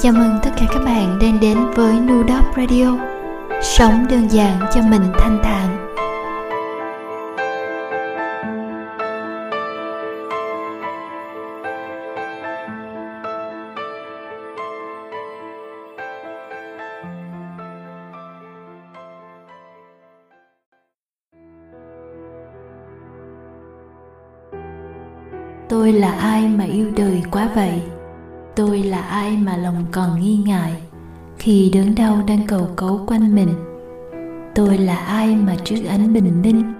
Chào mừng tất cả các bạn đang đến với Nudop Radio. Sống đơn giản cho mình thanh thản. Tôi là ai mà yêu đời quá vậy? Tôi là ai mà lòng còn nghi ngại khi đớn đau đang cầu cấu quanh mình? Tôi là ai mà trước ánh bình minh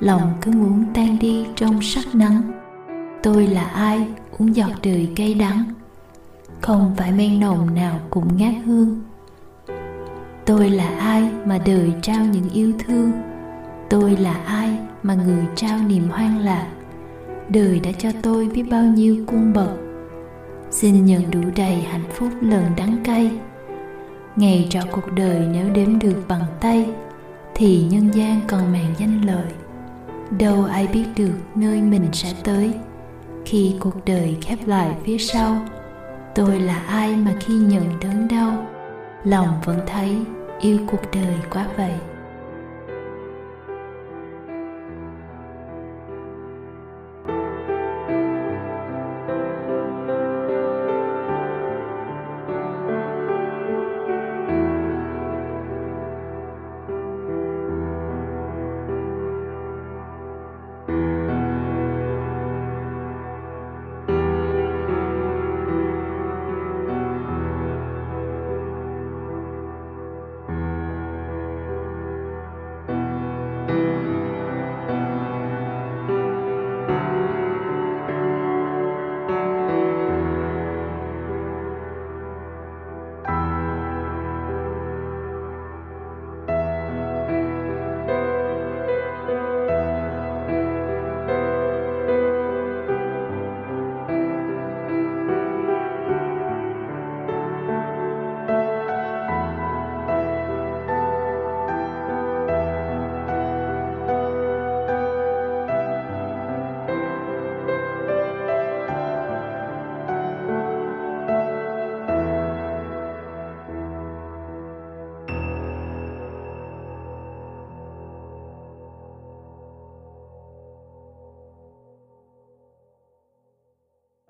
lòng cứ muốn tan đi trong sắc nắng? Tôi là ai uống giọt đời cay đắng, không phải men nồng nào cũng ngát hương? Tôi là ai mà đời trao những yêu thương? Tôi là ai mà người trao niềm hoang lạc? Đời đã cho tôi biết bao nhiêu cung bậc, xin nhận đủ đầy hạnh phúc lần đắng cay. Ngày trọn cuộc đời nếu đếm được bằng tay, thì nhân gian còn màn danh lợi, đâu ai biết được nơi mình sẽ tới khi cuộc đời khép lại phía sau. Tôi là ai mà khi nhận đớn đau, lòng vẫn thấy yêu cuộc đời quá vậy?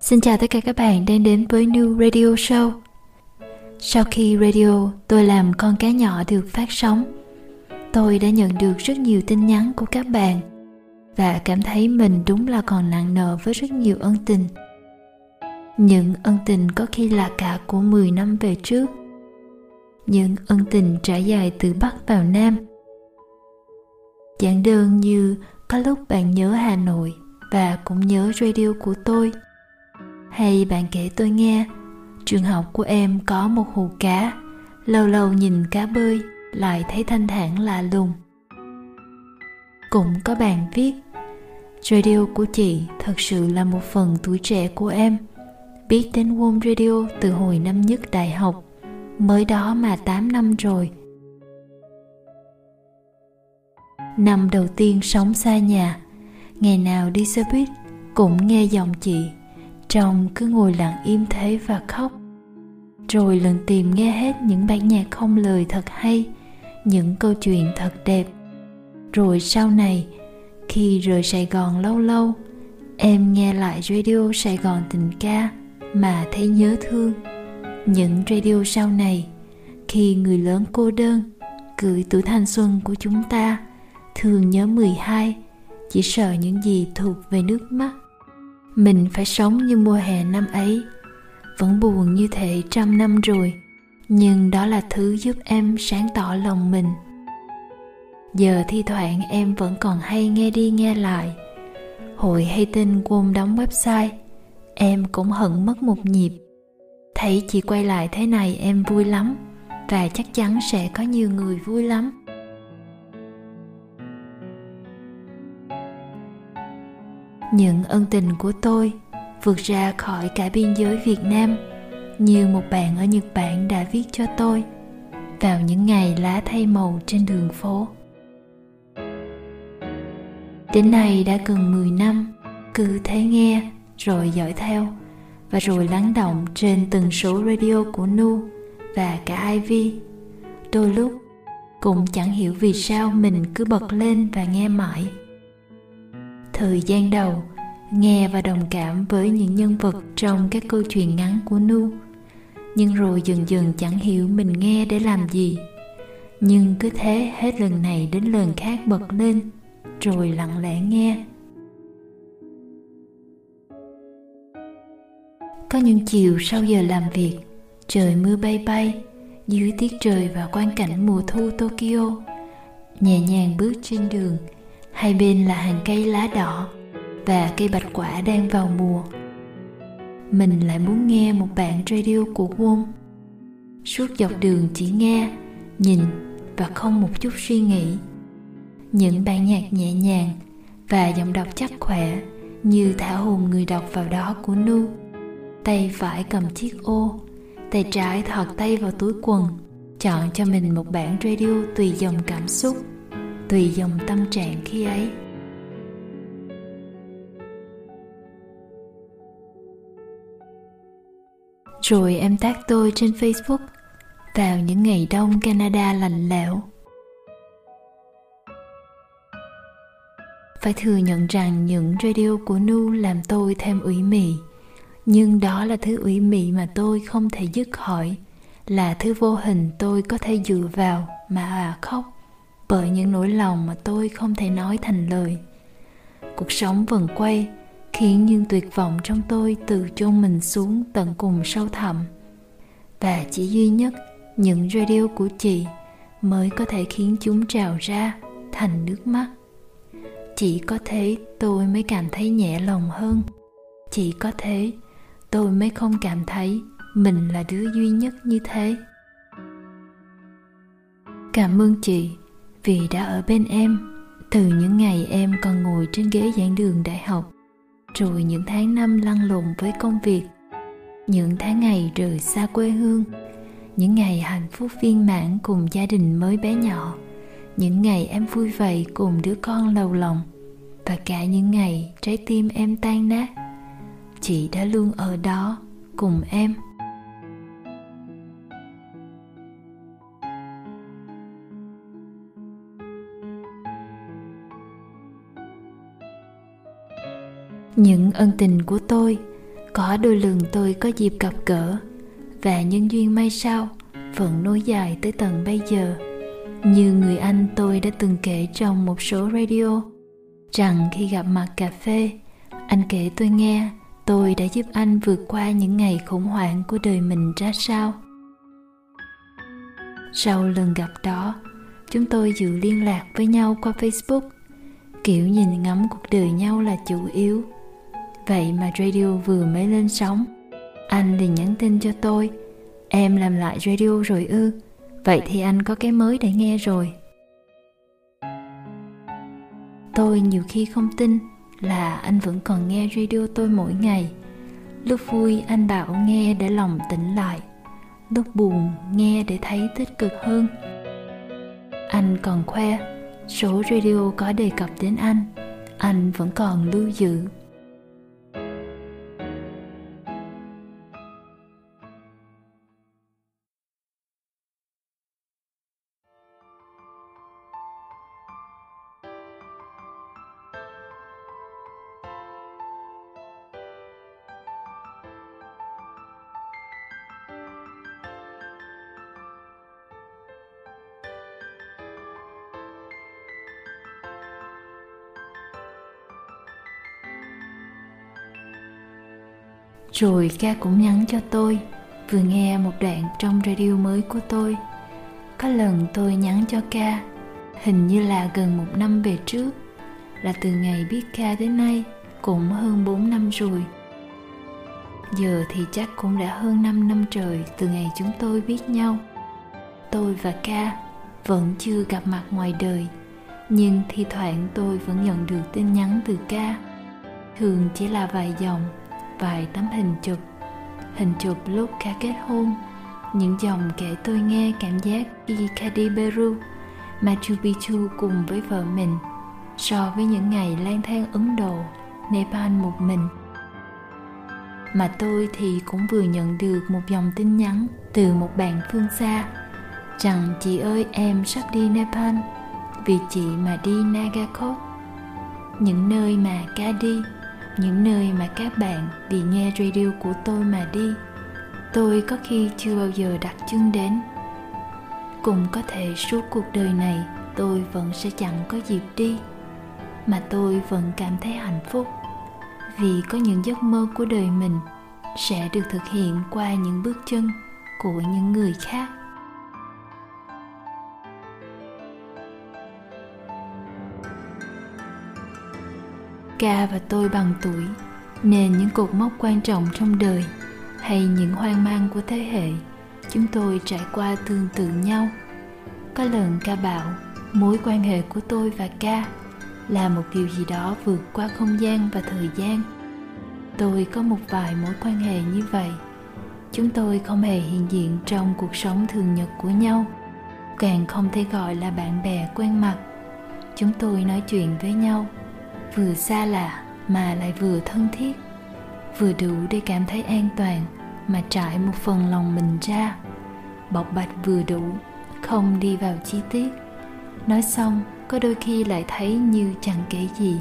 Xin chào tất cả các bạn đang đến với New Radio Show. Sau khi radio Tôi Làm Con Cá Nhỏ được phát sóng, tôi đã nhận được rất nhiều tin nhắn của các bạn và cảm thấy mình đúng là còn nặng nợ với rất nhiều ân tình. Những ân tình có khi là cả của 10 năm về trước, những ân tình trải dài từ Bắc vào Nam. Giản đơn như có lúc bạn nhớ Hà Nội và cũng nhớ radio của tôi. Hay bạn kể tôi nghe, trường học của em có một hồ cá, lâu lâu nhìn cá bơi lại thấy thanh thản lạ lùng. Cũng có bạn viết, radio của chị thật sự là một phần tuổi trẻ của em. Biết đến Warm Radio từ hồi năm nhất đại học, mới đó mà 8 năm rồi. Năm đầu tiên sống xa nhà, ngày nào đi xe buýt cũng nghe giọng chị. Chồng cứ ngồi lặng im thế và khóc. Rồi lần tìm nghe hết những bản nhạc không lời thật hay, những câu chuyện thật đẹp. Rồi sau này, khi rời Sài Gòn lâu lâu, em nghe lại radio Sài Gòn Tình Ca mà thấy nhớ thương. Những radio sau này, khi người lớn cô đơn, gửi tuổi thanh xuân của chúng ta, thường nhớ 12, chỉ sợ những gì thuộc về nước mắt. Mình phải sống như mùa hè năm ấy, vẫn buồn như thể trăm năm rồi, nhưng đó là thứ giúp em sáng tỏ lòng mình. Giờ thi thoảng em vẫn còn hay nghe đi nghe lại. Hồi hay tin Warm đóng website, em cũng hận mất một nhịp. Thấy chị quay lại thế này em vui lắm, và chắc chắn sẽ có nhiều người vui lắm. Những ân tình của tôi vượt ra khỏi cả biên giới Việt Nam, như một bạn ở Nhật Bản đã viết cho tôi vào những ngày lá thay màu trên đường phố. Đến nay đã gần 10 năm, cứ thế nghe rồi dõi theo, và rồi lắng động trên từng số radio của Nu và cả Ivy. Đôi lúc cũng chẳng hiểu vì sao mình cứ bật lên và nghe mãi. Thời gian đầu, nghe và đồng cảm với những nhân vật trong các câu chuyện ngắn của Nu, nhưng rồi dần dần chẳng hiểu mình nghe để làm gì. Nhưng cứ thế hết lần này đến lần khác bật lên, rồi lặng lẽ nghe. Có những chiều sau giờ làm việc, trời mưa bay bay, dưới tiết trời và quang cảnh mùa thu Tokyo, nhẹ nhàng bước trên đường, hai bên là hàng cây lá đỏ và cây bạch quả đang vào mùa. Mình lại muốn nghe một bản radio của Wong. Suốt dọc đường chỉ nghe, nhìn và không một chút suy nghĩ. Những bản nhạc nhẹ nhàng và giọng đọc chắc khỏe như thả hồn người đọc vào đó của Nu. Tay phải cầm chiếc ô, tay trái thọt tay vào túi quần, chọn cho mình một bản radio tùy dòng cảm xúc, tùy dòng tâm trạng khi ấy. Rồi em tag tôi trên Facebook vào những ngày đông Canada lạnh lẽo. Phải thừa nhận rằng những radio của Nu làm tôi thêm ủy mị, nhưng đó là thứ ủy mị mà tôi không thể dứt khỏi, là thứ vô hình tôi có thể dựa vào mà khóc bởi những nỗi lòng mà tôi không thể nói thành lời. Cuộc sống vần quay khiến những tuyệt vọng trong tôi tự chôn mình xuống tận cùng sâu thẳm, và chỉ duy nhất những radio của chị mới có thể khiến chúng trào ra thành nước mắt. Chỉ có thế tôi mới cảm thấy nhẹ lòng hơn. Chỉ có thế tôi mới không cảm thấy mình là đứa duy nhất như thế. Cảm ơn chị vì đã ở bên em từ những ngày em còn ngồi trên ghế giảng đường đại học, rồi những tháng năm lăn lộn với công việc, những tháng ngày rời xa quê hương, những ngày hạnh phúc viên mãn cùng gia đình mới bé nhỏ, những ngày em vui vầy cùng đứa con đầu lòng, và cả những ngày trái tim em tan nát. Chị đã luôn ở đó cùng em. Những ân tình của tôi, có đôi lần tôi có dịp gặp gỡ, và nhân duyên may sao vẫn nối dài tới tận bây giờ. Như người anh tôi đã từng kể trong một số radio, rằng khi gặp mặt cà phê, anh kể tôi nghe tôi đã giúp anh vượt qua những ngày khủng hoảng của đời mình ra sao. Sau lần gặp đó, chúng tôi giữ liên lạc với nhau qua Facebook, kiểu nhìn ngắm cuộc đời nhau là chủ yếu. Vậy mà radio vừa mới lên sóng, anh liền nhắn tin cho tôi: "Em làm lại radio rồi ư? Vậy thì anh có cái mới để nghe rồi." Tôi nhiều khi không tin là anh vẫn còn nghe radio tôi mỗi ngày. Lúc vui anh bảo nghe để lòng tỉnh lại, lúc buồn nghe để thấy tích cực hơn. Anh còn khoe số radio có đề cập đến anh vẫn còn lưu giữ. Rồi ca cũng nhắn cho tôi vừa nghe một đoạn trong radio mới của tôi. Có lần tôi nhắn cho ca, hình như là gần một năm về trước, là từ ngày biết ca đến nay cũng hơn 4 năm rồi. Giờ thì chắc cũng đã hơn 5 năm trời từ ngày chúng tôi biết nhau. Tôi và ca vẫn chưa gặp mặt ngoài đời, nhưng thi thoảng tôi vẫn nhận được tin nhắn từ ca. Thường chỉ là vài dòng, vài tấm hình chụp lúc ca kết hôn, những dòng kể tôi nghe cảm giác đi Cadi Peru, Machu Picchu cùng với vợ mình, so với những ngày lang thang Ấn Độ, Nepal một mình. mà tôi thì cũng vừa nhận được một dòng tin nhắn từ một bạn phương xa rằng chị ơi em sắp đi Nepal, vì chị mà đi Nagakot, những nơi mà cá đi, những nơi mà các bạn vì nghe radio của tôi mà đi, tôi có khi chưa bao giờ đặt chân đến. Cũng có thể suốt cuộc đời này tôi vẫn sẽ chẳng có dịp đi, mà tôi vẫn cảm thấy hạnh phúc vì có những giấc mơ của đời mình sẽ được thực hiện qua những bước chân của những người khác. Ca và tôi bằng tuổi, nên những cột mốc quan trọng trong đời hay những hoang mang của thế hệ, chúng tôi trải qua tương tự nhau. Có lần Ca bảo mối quan hệ của tôi và Ca là một điều gì đó vượt qua không gian và thời gian. Tôi có một vài mối quan hệ như vậy. Chúng tôi không hề hiện diện trong cuộc sống thường nhật của nhau, càng không thể gọi là bạn bè quen mặt. Chúng tôi nói chuyện với nhau vừa xa lạ mà lại vừa thân thiết, vừa đủ để cảm thấy an toàn mà trải một phần lòng mình ra, bộc bạch vừa đủ, không đi vào chi tiết. Nói xong có đôi khi lại thấy như chẳng kể gì,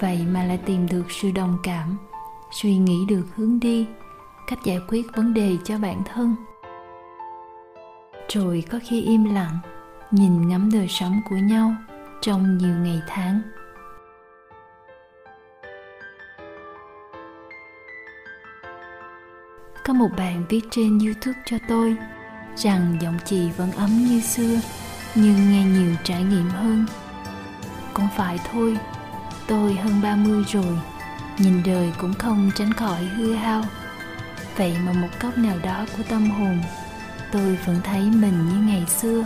vậy mà lại tìm được sự đồng cảm, suy nghĩ được hướng đi, cách giải quyết vấn đề cho bản thân. Rồi có khi im lặng, nhìn ngắm đời sống của nhau trong nhiều ngày tháng. Có một bạn viết trên YouTube cho tôi rằng giọng chị vẫn ấm như xưa, nhưng nghe nhiều trải nghiệm hơn. Cũng phải thôi, tôi hơn 30 rồi, nhìn đời cũng không tránh khỏi hư hao. Vậy mà một góc nào đó của tâm hồn, tôi vẫn thấy mình như ngày xưa.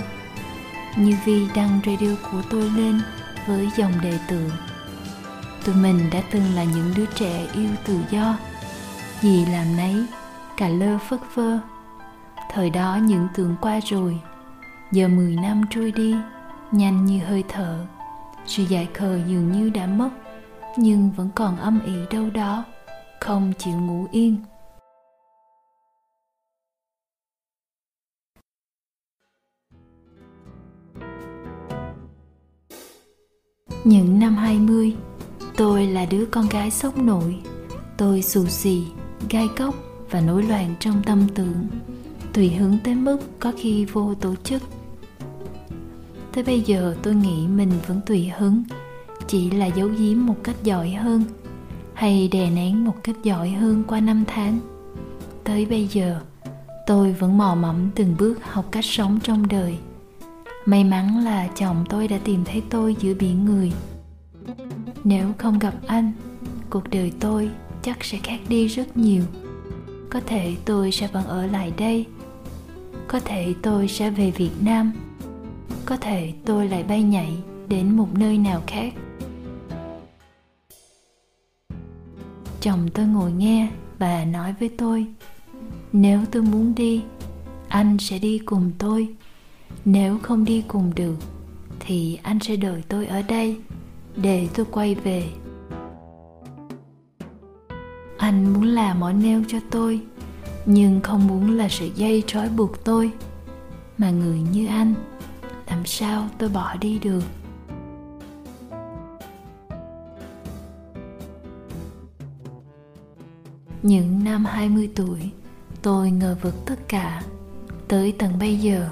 Như Vi đăng radio của tôi lên với dòng đề tựa: tụi mình đã từng là những đứa trẻ yêu tự do, gì làm nấy, cà lơ phất phơ. Thời đó những tưởng qua rồi, giờ 10 năm trôi đi nhanh như hơi thở. Sự dại khờ dường như đã mất, nhưng vẫn còn âm ỉ đâu đó, không chịu ngủ yên. Những năm 20, tôi là đứa con gái sốc nổi. Tôi xù xì, gai góc và nổi loạn trong tâm tưởng, tùy hứng tới mức có khi vô tổ chức. Tới bây giờ tôi nghĩ mình vẫn tùy hứng, chỉ là giấu giếm một cách giỏi hơn, hay đè nén một cách giỏi hơn qua năm tháng. Tới bây giờ tôi vẫn mò mẫm từng bước học cách sống trong đời. May mắn là chồng tôi đã tìm thấy tôi giữa biển người. Nếu không gặp anh, cuộc đời tôi chắc sẽ khác đi rất nhiều. Có thể tôi sẽ vẫn ở lại đây, có thể tôi sẽ về Việt Nam, có thể tôi lại bay nhảy đến một nơi nào khác. Chồng tôi ngồi nghe và nói với tôi: nếu tôi muốn đi, anh sẽ đi cùng tôi. Nếu không đi cùng được, thì anh sẽ đợi tôi ở đây để tôi quay về. Anh muốn là mỏ neo cho tôi, nhưng không muốn là sợi dây trói buộc tôi. Mà người như anh, làm sao tôi bỏ đi được? Những năm 20 tuổi, tôi ngờ vực tất cả. Tới tận bây giờ,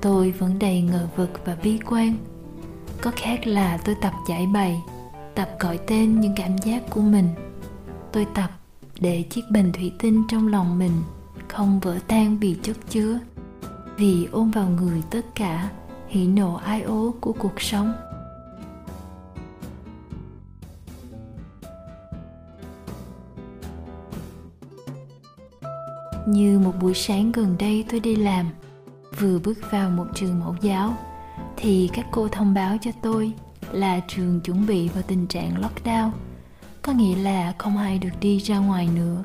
tôi vẫn đầy ngờ vực và bi quan. Có khác là tôi tập giải bày, tập gọi tên những cảm giác của mình. Tôi tập để chiếc bình thủy tinh trong lòng mình không vỡ tan vì chất chứa, vì ôm vào người tất cả hỉ nộ ai ố của cuộc sống. Như một buổi sáng gần đây tôi đi làm, vừa bước vào một trường mẫu giáo thì các cô thông báo cho tôi là trường chuẩn bị vào tình trạng lockdown, có nghĩa là không ai được đi ra ngoài nữa.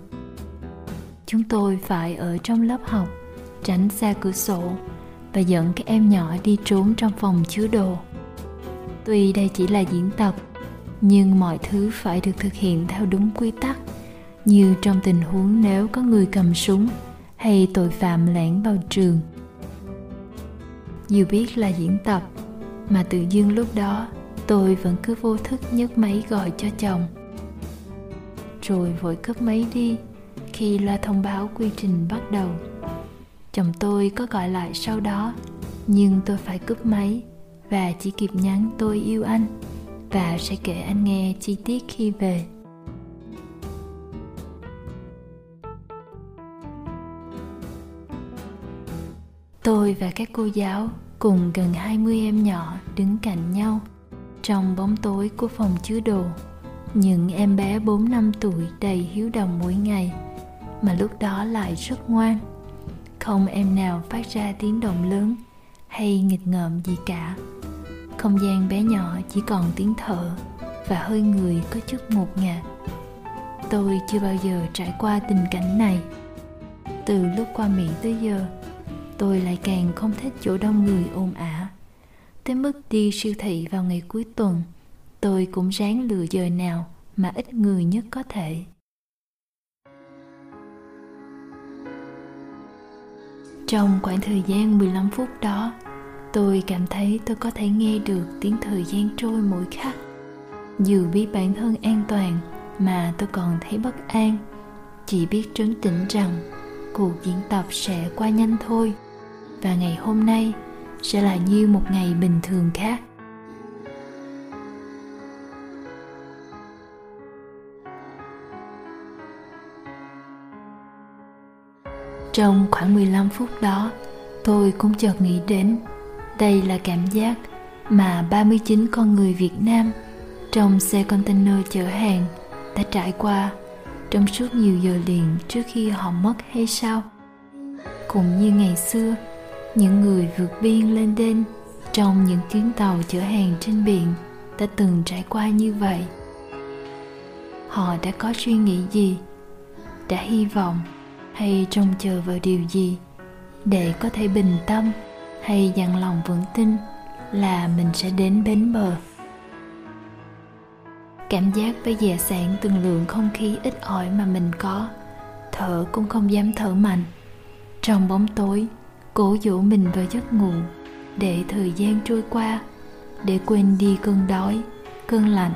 Chúng tôi phải ở trong lớp học, tránh xa cửa sổ và dẫn các em nhỏ đi trốn trong phòng chứa đồ. Tuy đây chỉ là diễn tập, nhưng mọi thứ phải được thực hiện theo đúng quy tắc như trong tình huống nếu có người cầm súng hay tội phạm lẻn vào trường. Dù biết là diễn tập, mà tự dưng lúc đó tôi vẫn cứ vô thức nhấc máy gọi cho chồng, rồi vội cúp máy đi khi loa thông báo quy trình bắt đầu. Chồng tôi có gọi lại sau đó, nhưng tôi phải cúp máy và chỉ kịp nhắn tôi yêu anh và sẽ kể anh nghe chi tiết khi về. Tôi và các cô giáo cùng gần 20 em nhỏ đứng cạnh nhau trong bóng tối của phòng chứa đồ. Những em bé 4-5 tuổi đầy hiếu động mỗi ngày, mà lúc đó lại rất ngoan. Không em nào phát ra tiếng động lớn hay nghịch ngợm gì cả. Không gian bé nhỏ chỉ còn tiếng thở và hơi người có chút ngột ngạt. Tôi chưa bao giờ trải qua tình cảnh này. Từ lúc qua Mỹ tới giờ, tôi lại càng không thích chỗ đông người ồn ào. Tới mức đi siêu thị vào ngày cuối tuần, tôi cũng ráng lựa giờ nào mà ít người nhất có thể. Trong khoảng thời gian 15 phút đó, tôi cảm thấy tôi có thể nghe được tiếng thời gian trôi mỗi khắc. Dù biết bản thân an toàn mà tôi còn thấy bất an, chỉ biết trấn tĩnh rằng cuộc diễn tập sẽ qua nhanh thôi, và ngày hôm nay sẽ là như một ngày bình thường khác. Trong khoảng 15 phút đó, tôi cũng chợt nghĩ đến, đây là cảm giác mà 39 con người Việt Nam trong xe container chở hàng đã trải qua trong suốt nhiều giờ liền trước khi họ mất hay sao? Cũng như ngày xưa, những người vượt biên lên đên trong những chuyến tàu chở hàng trên biển đã từng trải qua như vậy. Họ đã có suy nghĩ gì? Đã hy vọng hay trông chờ vào điều gì để có thể bình tâm hay dặn lòng vững tin là mình sẽ đến bến bờ? Cảm giác với dè sảng từng lượng không khí ít ỏi mà mình có, thở cũng không dám thở mạnh. Trong bóng tối, cố dỗ mình vào giấc ngủ để thời gian trôi qua, để quên đi cơn đói, cơn lạnh.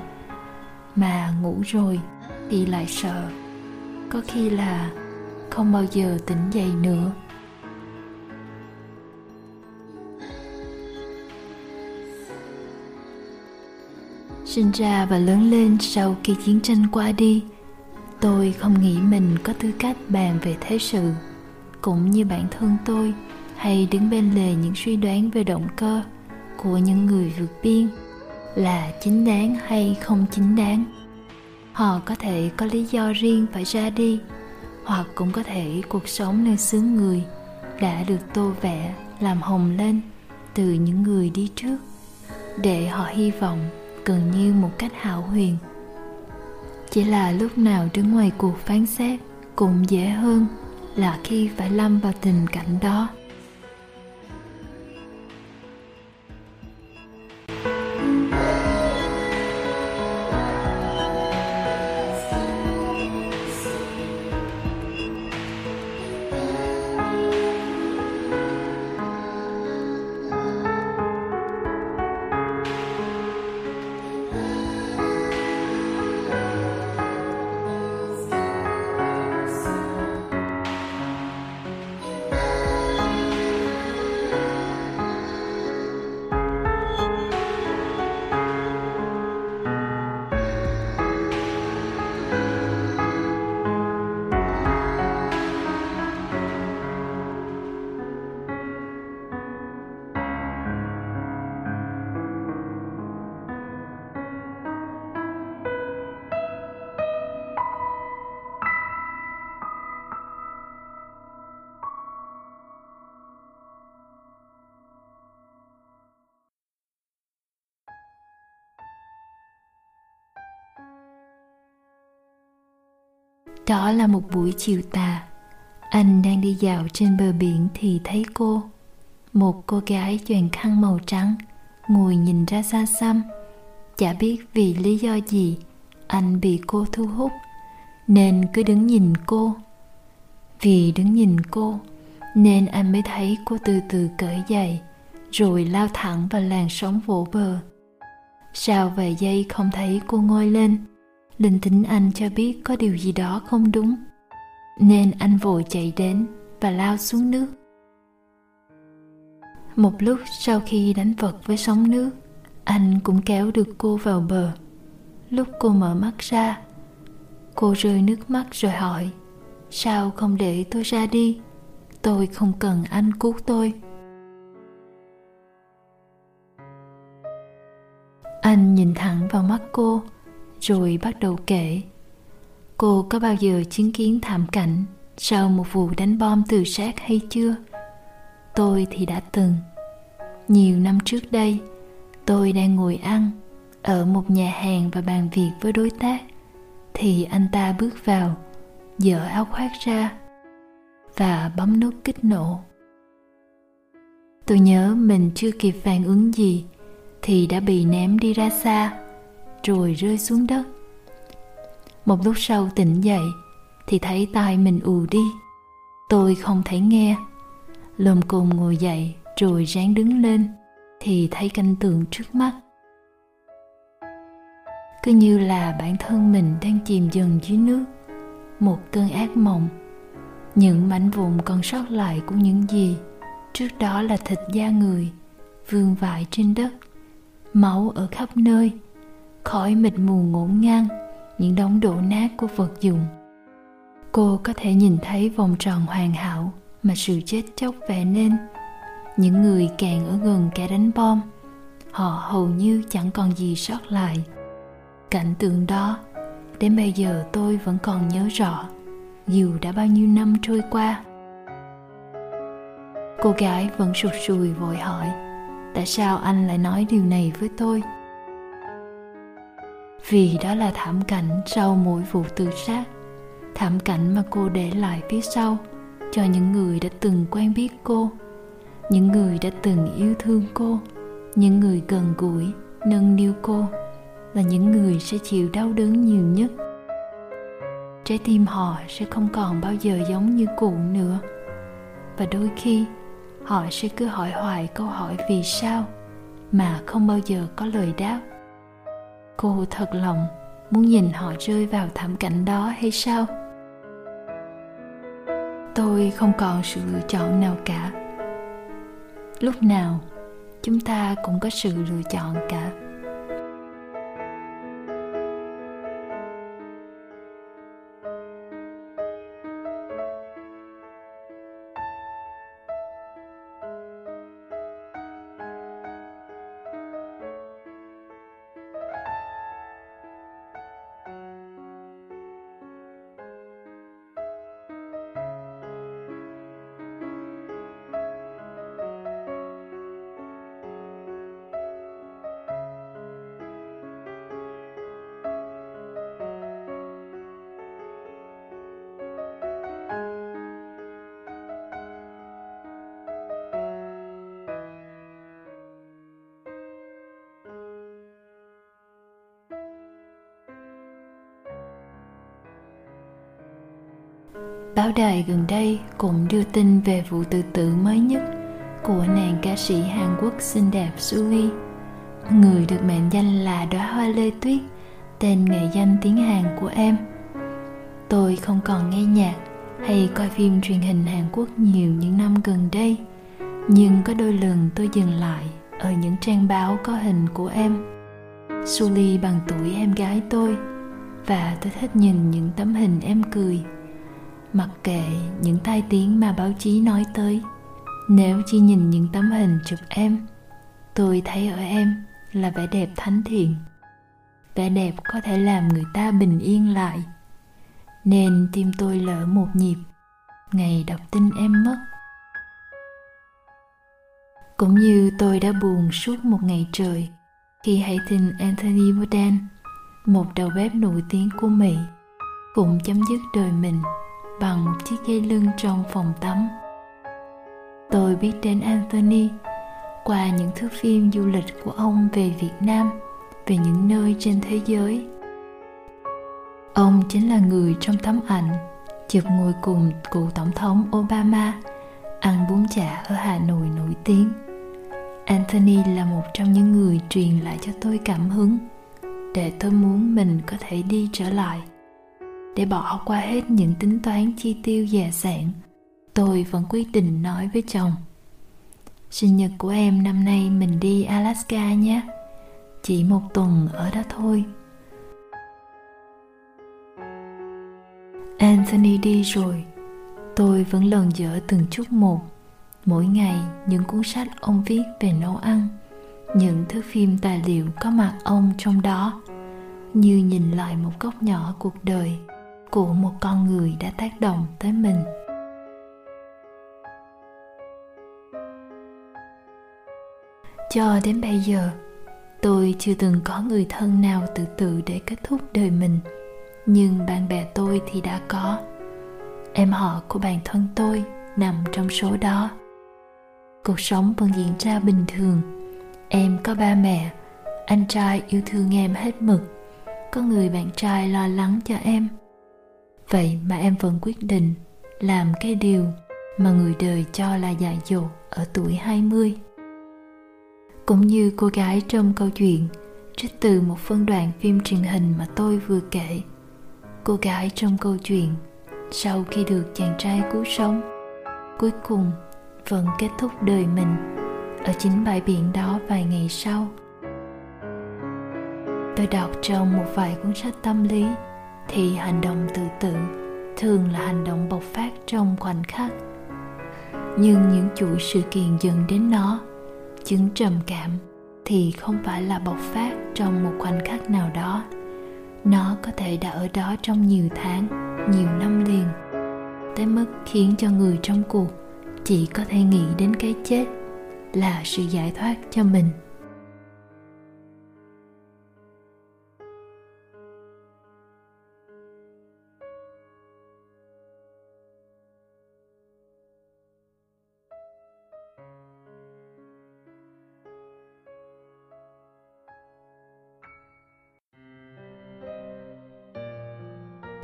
Mà ngủ rồi thì lại sợ, có khi là không bao giờ tỉnh dậy nữa. Sinh ra và lớn lên sau khi chiến tranh qua đi, tôi không nghĩ mình có tư cách bàn về thế sự, cũng như bản thân tôi hay đứng bên lề những suy đoán về động cơ của những người vượt biên là chính đáng hay không chính đáng. Họ có thể có lý do riêng phải ra đi, hoặc cũng có thể cuộc sống nơi xứ người đã được tô vẽ, làm hồng lên từ những người đi trước, để họ hy vọng gần như một cách hão huyền. Chỉ là lúc nào đứng ngoài cuộc phán xét cũng dễ hơn là khi phải lâm vào tình cảnh đó. Đó là một buổi chiều tà. Anh đang đi dạo trên bờ biển thì thấy cô, một cô gái choàng khăn màu trắng, ngồi nhìn ra xa xăm. Chả biết vì lý do gì anh bị cô thu hút. nên cứ đứng nhìn cô. Vì đứng nhìn cô nên anh mới thấy cô từ từ cởi giày rồi lao thẳng vào làn sóng vỗ bờ. Sau vài giây không thấy cô ngoi lên, linh tính anh cho biết có điều gì đó không đúng, nên anh vội chạy đến và lao xuống nước. Một lúc sau khi đánh vật với sóng nước, anh cũng kéo được cô vào bờ. Lúc cô mở mắt ra, cô rơi nước mắt rồi hỏi: "Sao không để tôi ra đi? Tôi không cần anh cứu tôi." Anh nhìn thẳng vào mắt cô rồi bắt đầu kể. Cô có bao giờ chứng kiến thảm cảnh sau một vụ đánh bom tự sát hay chưa? Tôi thì đã từng. Nhiều năm trước đây, tôi đang ngồi ăn ở một nhà hàng và bàn việc với đối tác, thì anh ta bước vào, dở áo khoác ra và bấm nút kích nổ. Tôi nhớ mình chưa kịp phản ứng gì thì đã bị ném đi ra xa rồi rơi xuống đất. Một lúc sau tỉnh dậy thì thấy tai mình ù đi. Tôi không thể nghe. Lồm cồm ngồi dậy rồi ráng đứng lên thì thấy cảnh tượng trước mắt. Cứ như là bản thân mình đang chìm dần dưới nước, một cơn ác mộng. Những mảnh vụn còn sót lại của những gì trước đó là thịt da người vương vãi trên đất, máu ở khắp nơi, khói mịt mù ngổn ngang, những đống đổ nát của vật dụng. Cô có thể nhìn thấy vòng tròn hoàn hảo mà sự chết chóc vẽ nên. Những người càng ở gần kẻ đánh bom, họ hầu như chẳng còn gì sót lại. Cảnh tượng đó đến bây giờ tôi vẫn còn nhớ rõ, dù đã bao nhiêu năm trôi qua. Cô gái vẫn sụt sùi vội hỏi: "Tại sao anh lại nói điều này với tôi?" Vì đó là thảm cảnh sau mỗi vụ tự sát, thảm cảnh mà cô để lại phía sau cho những người đã từng quen biết cô, những người đã từng yêu thương cô, những người gần gũi, nâng niu cô, là những người sẽ chịu đau đớn nhiều nhất. Trái tim họ sẽ không còn bao giờ giống như cũ nữa, và đôi khi họ sẽ cứ hỏi hoài câu hỏi vì sao mà không bao giờ có lời đáp. Cô thật lòng muốn nhìn họ rơi vào thảm cảnh đó hay sao? Tôi không còn sự lựa chọn nào cả. Lúc nào chúng ta cũng có sự lựa chọn cả. Báo đài gần đây cũng đưa tin về vụ tự tử mới nhất của nàng ca sĩ Hàn Quốc xinh đẹp Suli, người được mệnh danh là đóa hoa lê tuyết, tên nghệ danh tiếng Hàn của em. Tôi không còn nghe nhạc hay coi phim truyền hình Hàn Quốc nhiều những năm gần đây, nhưng có đôi lần tôi dừng lại ở những trang báo có hình của em. Suli bằng tuổi em gái tôi, và tôi thích nhìn những tấm hình em cười, mặc kệ những tai tiếng mà báo chí nói tới. Nếu chỉ nhìn những tấm hình chụp em, tôi thấy ở em là vẻ đẹp thánh thiện, vẻ đẹp có thể làm người ta bình yên lại, nên tim tôi lỡ một nhịp ngày đọc tin em mất. Cũng như tôi đã buồn suốt một ngày trời khi hãy tin Anthony Bourdain, một đầu bếp nổi tiếng của Mỹ, cũng chấm dứt đời mình bằng một chiếc dây lưng trong phòng tắm. Tôi biết đến Anthony qua những thước phim du lịch của ông về Việt Nam, về những nơi trên thế giới. Ông chính là người trong tấm ảnh chụp ngồi cùng cựu tổng thống Obama ăn bún chả ở Hà Nội nổi tiếng. Anthony là một trong những người truyền lại cho tôi cảm hứng để tôi muốn mình có thể đi trở lại. Để bỏ qua hết những tính toán chi tiêu dè dạn, tôi vẫn quyết định nói với chồng: sinh nhật của em năm nay mình đi Alaska nhé, chỉ một tuần ở đó thôi. Anthony đi rồi, tôi vẫn lần dở từng chút một. Mỗi ngày những cuốn sách ông viết về nấu ăn, những thước phim tài liệu có mặt ông trong đó, như nhìn lại một góc nhỏ cuộc đời của một con người đã tác động tới mình. Cho đến bây giờ, tôi chưa từng có người thân nào tự tử để kết thúc đời mình, nhưng bạn bè tôi thì đã có. Em họ của bản thân tôi nằm trong số đó. Cuộc sống vẫn diễn ra bình thường. Em có ba mẹ, anh trai yêu thương em hết mực, có người bạn trai lo lắng cho em. Vậy mà em vẫn quyết định làm cái điều mà người đời cho là dại dột ở tuổi 20. Cũng như cô gái trong câu chuyện trích từ một phân đoạn phim truyền hình mà tôi vừa kể, cô gái trong câu chuyện sau khi được chàng trai cứu sống, cuối cùng vẫn kết thúc đời mình ở chính bãi biển đó vài ngày sau. Tôi đọc trong một vài cuốn sách tâm lý thì hành động tự tử thường là hành động bộc phát trong khoảnh khắc, nhưng những chuỗi sự kiện dẫn đến nó, chứng trầm cảm, thì không phải là bộc phát trong một khoảnh khắc nào đó. Nó có thể đã ở đó trong nhiều tháng, nhiều năm liền, tới mức khiến cho người trong cuộc chỉ có thể nghĩ đến cái chết là sự giải thoát cho mình.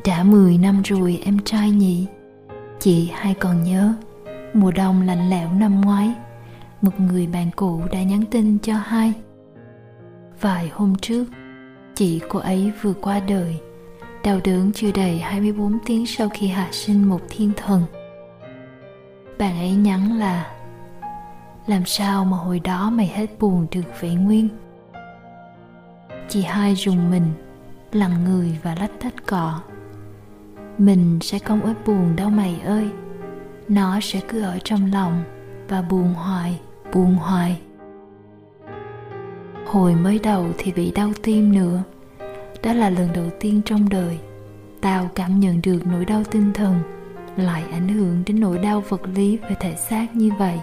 Đã 10 năm rồi em trai nhỉ? Chị hay còn nhớ mùa đông lạnh lẽo năm ngoái, một người bạn cũ đã nhắn tin cho hai. Vài hôm trước, chị cô ấy vừa qua đời, đau đớn chưa đầy 24 tiếng sau khi hạ sinh một thiên thần. Bạn ấy nhắn là: làm sao mà hồi đó mày hết buồn được vậy Nguyên? Chị hai rùng mình, lặng người và lách tách cọ. Mình sẽ không ít buồn đâu mày ơi, nó sẽ cứ ở trong lòng và buồn hoài, buồn hoài. Hồi mới đầu thì bị đau tim nữa. Đó là lần đầu tiên trong đời tao cảm nhận được nỗi đau tinh thần lại ảnh hưởng đến nỗi đau vật lý về thể xác như vậy.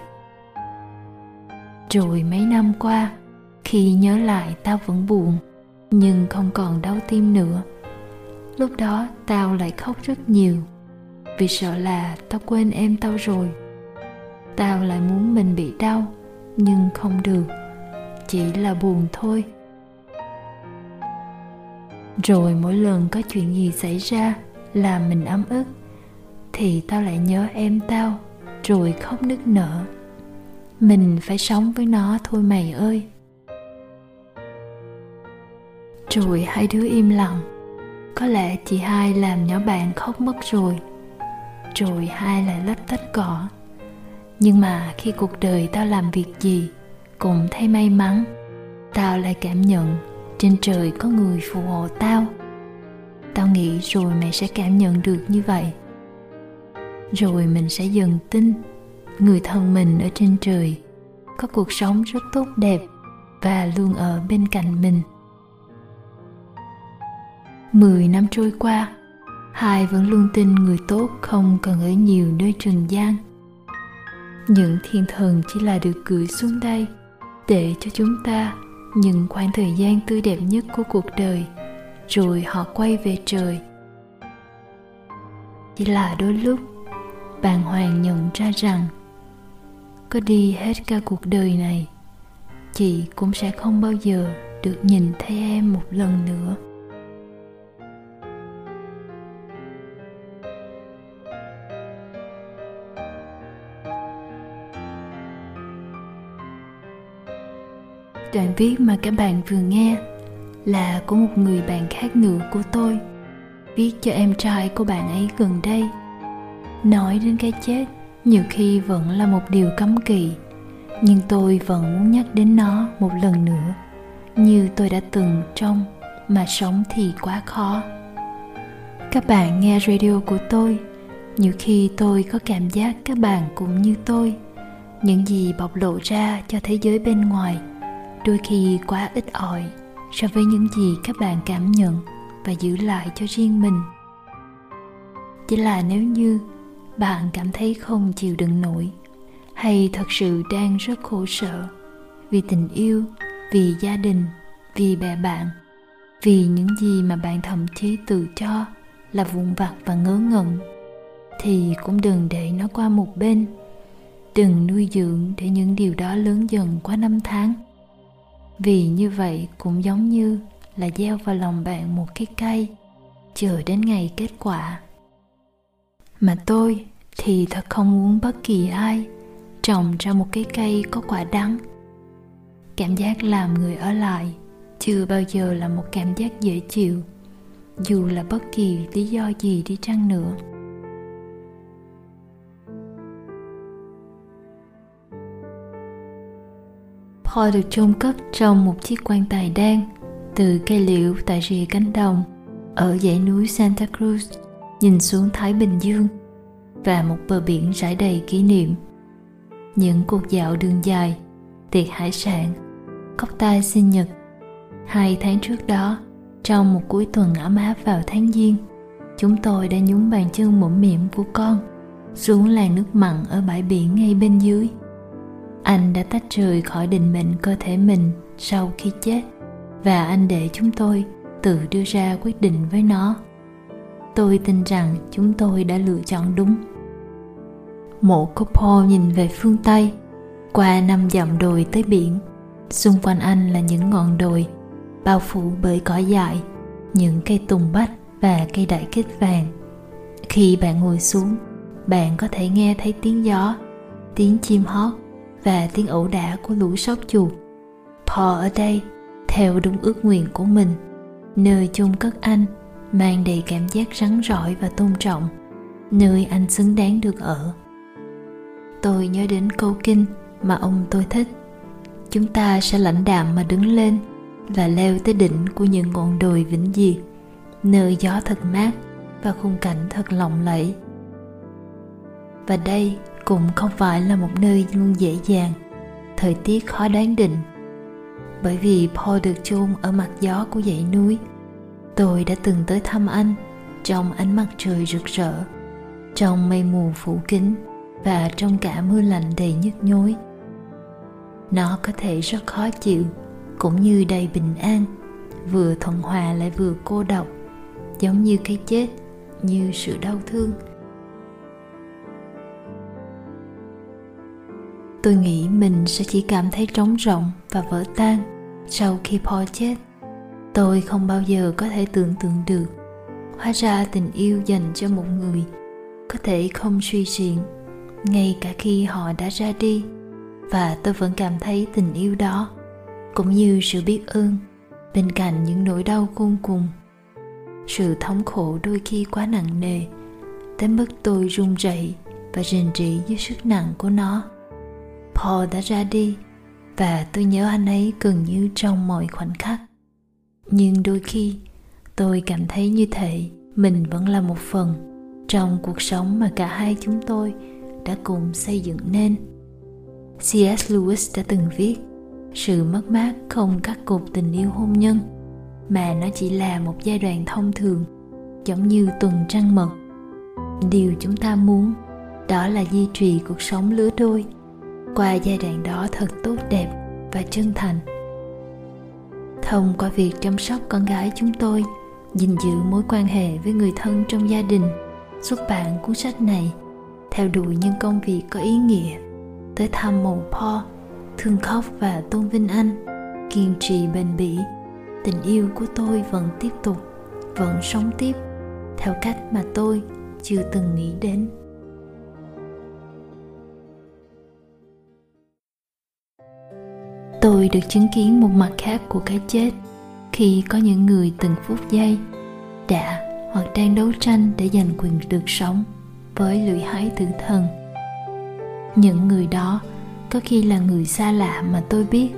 Rồi mấy năm qua, khi nhớ lại tao vẫn buồn, nhưng không còn đau tim nữa. Lúc đó tao lại khóc rất nhiều, vì sợ là tao quên em tao rồi. Tao lại muốn mình bị đau, nhưng không được, chỉ là buồn thôi. Rồi mỗi lần có chuyện gì xảy ra làm mình ấm ức, thì tao lại nhớ em tao, rồi khóc nức nở. Mình phải sống với nó thôi mày ơi. Rồi hai đứa im lặng. Có lẽ chị hai làm nhỏ bạn khóc mất rồi. Rồi hai lại lách tách cỏ. Nhưng mà khi cuộc đời tao làm việc gì cũng thấy may mắn, tao lại cảm nhận trên trời có người phù hộ tao. Tao nghĩ rồi mày sẽ cảm nhận được như vậy. Rồi mình sẽ dần tin người thân mình ở trên trời có cuộc sống rất tốt đẹp và luôn ở bên cạnh mình. 10 năm trôi qua, hai vẫn luôn tin người tốt không cần ở nhiều nơi trần gian. Những thiên thần chỉ là được gửi xuống đây để cho chúng ta những khoảng thời gian tươi đẹp nhất của cuộc đời, rồi họ quay về trời. Chỉ là đôi lúc, bàng hoàng nhận ra rằng có đi hết cả cuộc đời này, chị cũng sẽ không bao giờ được nhìn thấy em một lần nữa. Đoạn viết mà các bạn vừa nghe là của một người bạn khác nữa của tôi, viết cho em trai của bạn ấy gần đây. Nói đến cái chết nhiều khi vẫn là một điều cấm kỵ, nhưng tôi vẫn muốn nhắc đến nó một lần nữa, như tôi đã từng trong Mà Sống Thì Quá Khó. Các bạn nghe radio của tôi, nhiều khi tôi có cảm giác các bạn cũng như tôi. Những gì bộc lộ ra cho thế giới bên ngoài đôi khi quá ít ỏi so với những gì các bạn cảm nhận và giữ lại cho riêng mình. Chỉ là nếu như bạn cảm thấy không chịu đựng nổi, hay thật sự đang rất khổ sở vì tình yêu, vì gia đình, vì bè bạn, vì những gì mà bạn thậm chí tự cho là vụn vặt và ngớ ngẩn, thì cũng đừng để nó qua một bên. Đừng nuôi dưỡng để những điều đó lớn dần qua năm tháng, vì như vậy cũng giống như là gieo vào lòng bạn một cái cây, chờ đến ngày kết quả. Mà tôi thì thật không muốn bất kỳ ai trồng ra một cái cây có quả đắng. Cảm giác làm người ở lại chưa bao giờ là một cảm giác dễ chịu, dù là bất kỳ lý do gì đi chăng nữa. Paul được chôn cất trong một chiếc quan tài đen từ cây liễu tại rìa cánh đồng ở dãy núi Santa Cruz, nhìn xuống Thái Bình Dương và một bờ biển rải đầy kỷ niệm. Những cuộc dạo đường dài, tiệc hải sản, cocktail sinh nhật. 2 tháng trước đó, trong một cuối tuần ấm áp vào tháng Giêng, chúng tôi đã nhúng bàn chân mũm mĩm của con xuống làng nước mặn ở bãi biển ngay bên dưới. Anh đã tách rời khỏi định mệnh cơ thể mình sau khi chết, và anh để chúng tôi tự đưa ra quyết định với nó. Tôi tin rằng chúng tôi đã lựa chọn đúng. Mộ của Paul nhìn về phương Tây, qua 5 dặm đồi tới biển. Xung quanh anh là những ngọn đồi bao phủ bởi cỏ dại, những cây tùng bách và cây đại kết vàng. Khi bạn ngồi xuống, bạn có thể nghe thấy tiếng gió, tiếng chim hót và tiếng ẩu đả của lũ sóc chuột. Paul ở đây, theo đúng ước nguyện của mình, nơi chôn cất anh mang đầy cảm giác rắn rỏi và tôn trọng, nơi anh xứng đáng được ở. Tôi nhớ đến câu kinh mà ông tôi thích: chúng ta sẽ lãnh đạm mà đứng lên và leo tới đỉnh của những ngọn đồi vĩnh diệt, nơi gió thật mát và khung cảnh thật lộng lẫy. Và đây cũng không phải là một nơi luôn dễ dàng, thời tiết khó đoán định. Bởi vì Paul được chôn ở mặt gió của dãy núi, tôi đã từng tới thăm anh trong ánh mặt trời rực rỡ, trong mây mù phủ kín và trong cả mưa lạnh đầy nhức nhối. Nó có thể rất khó chịu, cũng như đầy bình an, vừa thuận hòa lại vừa cô độc, giống như cái chết, như sự đau thương. Tôi nghĩ mình sẽ chỉ cảm thấy trống rỗng và vỡ tan sau khi Paul chết. Tôi không bao giờ có thể tưởng tượng được, hóa ra tình yêu dành cho một người có thể không suy diễn ngay cả khi họ đã ra đi, và tôi vẫn cảm thấy tình yêu đó, cũng như sự biết ơn, bên cạnh những nỗi đau khôn cùng. Sự thống khổ đôi khi quá nặng nề tới mức tôi run rẩy và rền rĩ dưới sức nặng của nó. Paul đã ra đi, và tôi nhớ anh ấy gần như trong mọi khoảnh khắc. Nhưng đôi khi tôi cảm thấy như thể mình vẫn là một phần trong cuộc sống mà cả hai chúng tôi đã cùng xây dựng nên. C.S. Lewis đã từng viết: sự mất mát không cắt cụt tình yêu hôn nhân, mà nó chỉ là một giai đoạn thông thường, giống như tuần trăng mật. Điều chúng ta muốn đó là duy trì cuộc sống lứa đôi qua giai đoạn đó thật tốt đẹp và chân thành. Thông qua việc chăm sóc con gái chúng tôi, gìn giữ mối quan hệ với người thân trong gia đình, xuất bản cuốn sách này, theo đuổi những công việc có ý nghĩa, tới thăm mộ Paul, thương khóc và tôn vinh anh, kiên trì bền bỉ, tình yêu của tôi vẫn tiếp tục, vẫn sống tiếp theo cách mà tôi chưa từng nghĩ đến. Tôi được chứng kiến một mặt khác của cái chết khi có những người từng phút giây đã hoặc đang đấu tranh để giành quyền được sống với lưỡi hái tử thần. Những người đó có khi là người xa lạ mà tôi biết,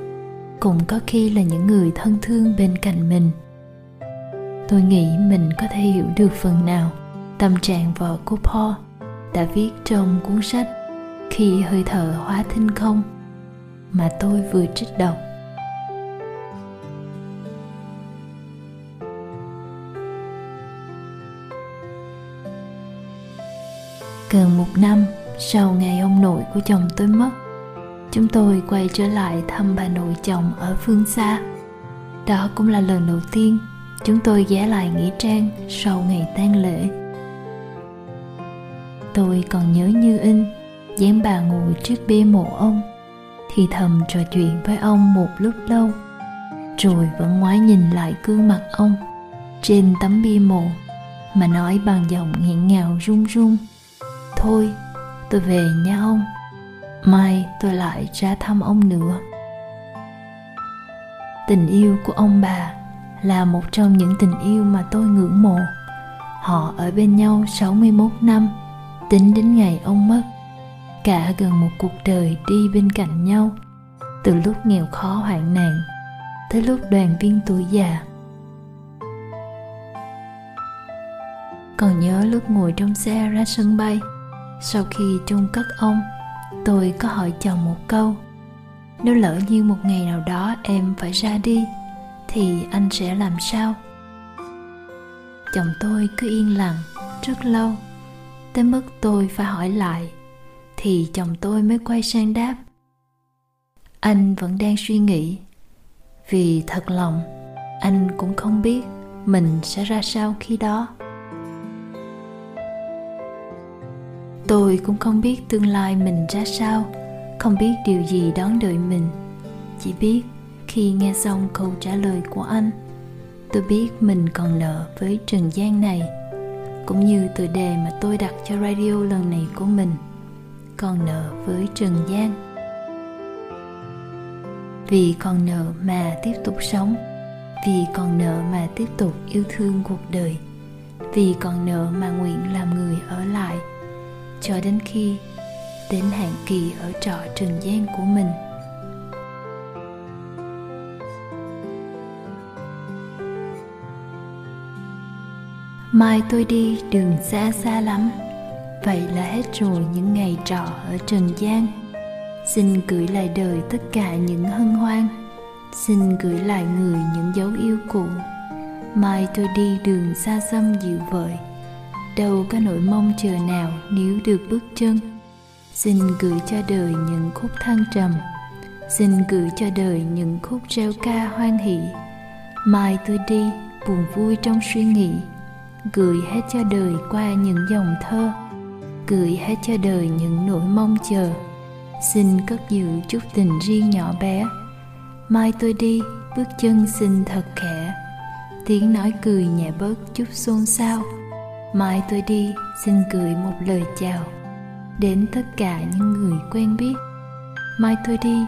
cũng có khi là những người thân thương bên cạnh mình. Tôi nghĩ mình có thể hiểu được phần nào tâm trạng vợ của Paul đã viết trong cuốn sách Khi hơi thở hóa thinh không mà tôi vừa trích đọc. Gần một năm sau ngày ông nội của chồng tôi mất, chúng tôi quay trở lại thăm bà nội chồng ở phương xa. Đó cũng là lần đầu tiên chúng tôi ghé lại nghĩa trang sau ngày tang lễ. Tôi còn nhớ như in dáng bà ngồi trước bia mộ ông, thì thầm trò chuyện với ông một lúc lâu, rồi vẫn ngoái nhìn lại gương mặt ông trên tấm bia mộ mà nói bằng giọng nghẹn ngào run run: "Thôi, tôi về nha ông. Mai tôi lại ra thăm ông nữa." Tình yêu của ông bà là một trong những tình yêu mà tôi ngưỡng mộ. Họ ở bên nhau 61 năm, tính đến ngày ông mất. Cả gần một cuộc đời đi bên cạnh nhau, từ lúc nghèo khó hoạn nạn tới lúc đoàn viên tuổi già. Còn nhớ lúc ngồi trong xe ra sân bay, sau khi chôn cất ông, tôi có hỏi chồng một câu: "Nếu lỡ như một ngày nào đó em phải ra đi thì anh sẽ làm sao?" Chồng tôi cứ yên lặng rất lâu, tới mức tôi phải hỏi lại thì chồng tôi mới quay sang đáp: "Anh vẫn đang suy nghĩ, vì thật lòng anh cũng không biết mình sẽ ra sao khi đó." Tôi cũng không biết tương lai mình ra sao, không biết điều gì đón đợi mình. Chỉ biết khi nghe xong câu trả lời của anh, tôi biết mình còn nợ với trần gian này, cũng như tựa đề mà tôi đặt cho radio lần này của mình, còn nợ với trần gian. Vì còn nợ mà tiếp tục sống, vì còn nợ mà tiếp tục yêu thương cuộc đời, vì còn nợ mà nguyện làm người ở lại cho đến khi đến hạn kỳ ở trọ trần gian của mình. Mai tôi đi đường xa xa lắm, vậy là hết rồi những ngày trọ ở trần gian. Xin gửi lại đời tất cả những hân hoan, xin gửi lại người những dấu yêu cũ. Mai tôi đi đường xa xăm dịu vợi, đâu có nỗi mong chờ nào nếu được bước chân. Xin gửi cho đời những khúc thăng trầm, xin gửi cho đời những khúc reo ca hoan hỷ. Mai tôi đi buồn vui trong suy nghĩ, gửi hết cho đời qua những dòng thơ, gửi hết cho đời những nỗi mong chờ. Xin cất giữ chút tình riêng nhỏ bé. Mai tôi đi bước chân xin thật khẽ, tiếng nói cười nhẹ bớt chút xôn xao. Mai tôi đi xin gửi một lời chào đến tất cả những người quen biết. Mai tôi đi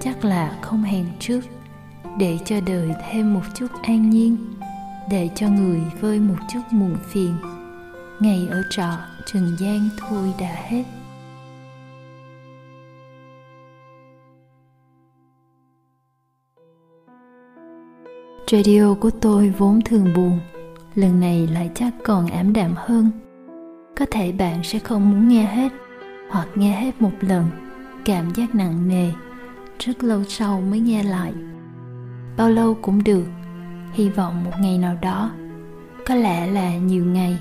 chắc là không hẹn trước, để cho đời thêm một chút an nhiên, để cho người vơi một chút muộn phiền. Ngày ở trọ trần gian thôi đã hết. Radio của tôi vốn thường buồn, lần này lại chắc còn ảm đạm hơn. Có thể bạn sẽ không muốn nghe hết, hoặc nghe hết một lần cảm giác nặng nề, rất lâu sau mới nghe lại. Bao lâu cũng được, hy vọng một ngày nào đó, có lẽ là nhiều ngày,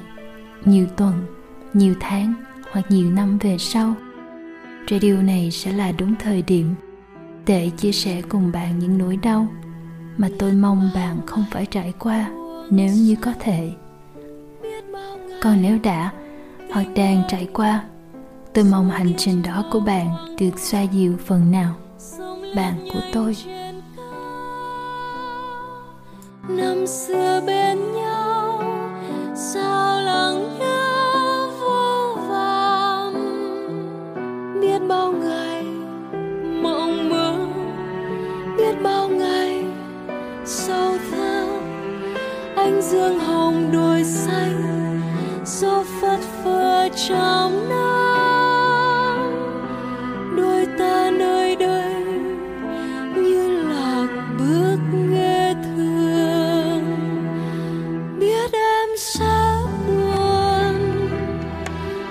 nhiều tuần, nhiều tháng hoặc nhiều năm về sau, radio này sẽ là đúng thời điểm để chia sẻ cùng bạn những nỗi đau mà tôi mong bạn không phải trải qua nếu như có thể. Còn nếu đã hoặc đang trải qua, tôi mong hành trình đó của bạn được xoa dịu phần nào. Bạn của tôi. Năm xưa bên nhau sao lắng nhớ vô vàn, biết bao ngày mộng mơ. cánh dương hồng đồi xanh, gió phất phơ trong nắng, đôi ta nơi đây như lạc bước nghe thương. Biết em sẽ buồn,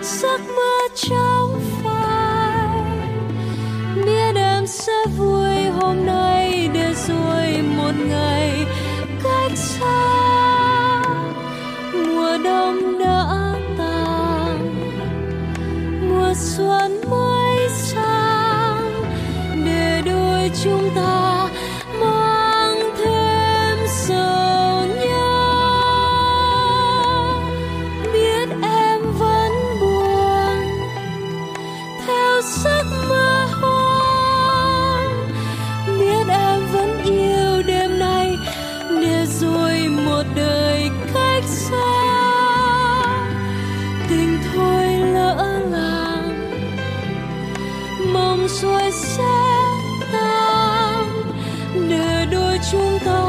giấc mơ trong phai, biết em sẽ vui hôm nay để rồi một ngày cách xa. Mùa đông đã tàn, mùa xuân mới sang, để đôi chúng ta mang thêm sầu nhớ. Biết em vẫn buồn theo giấc mơ hoang, biết em vẫn yêu đêm nay để rồi một đời cách xa. Rồi sẽ tan để đôi chúng ta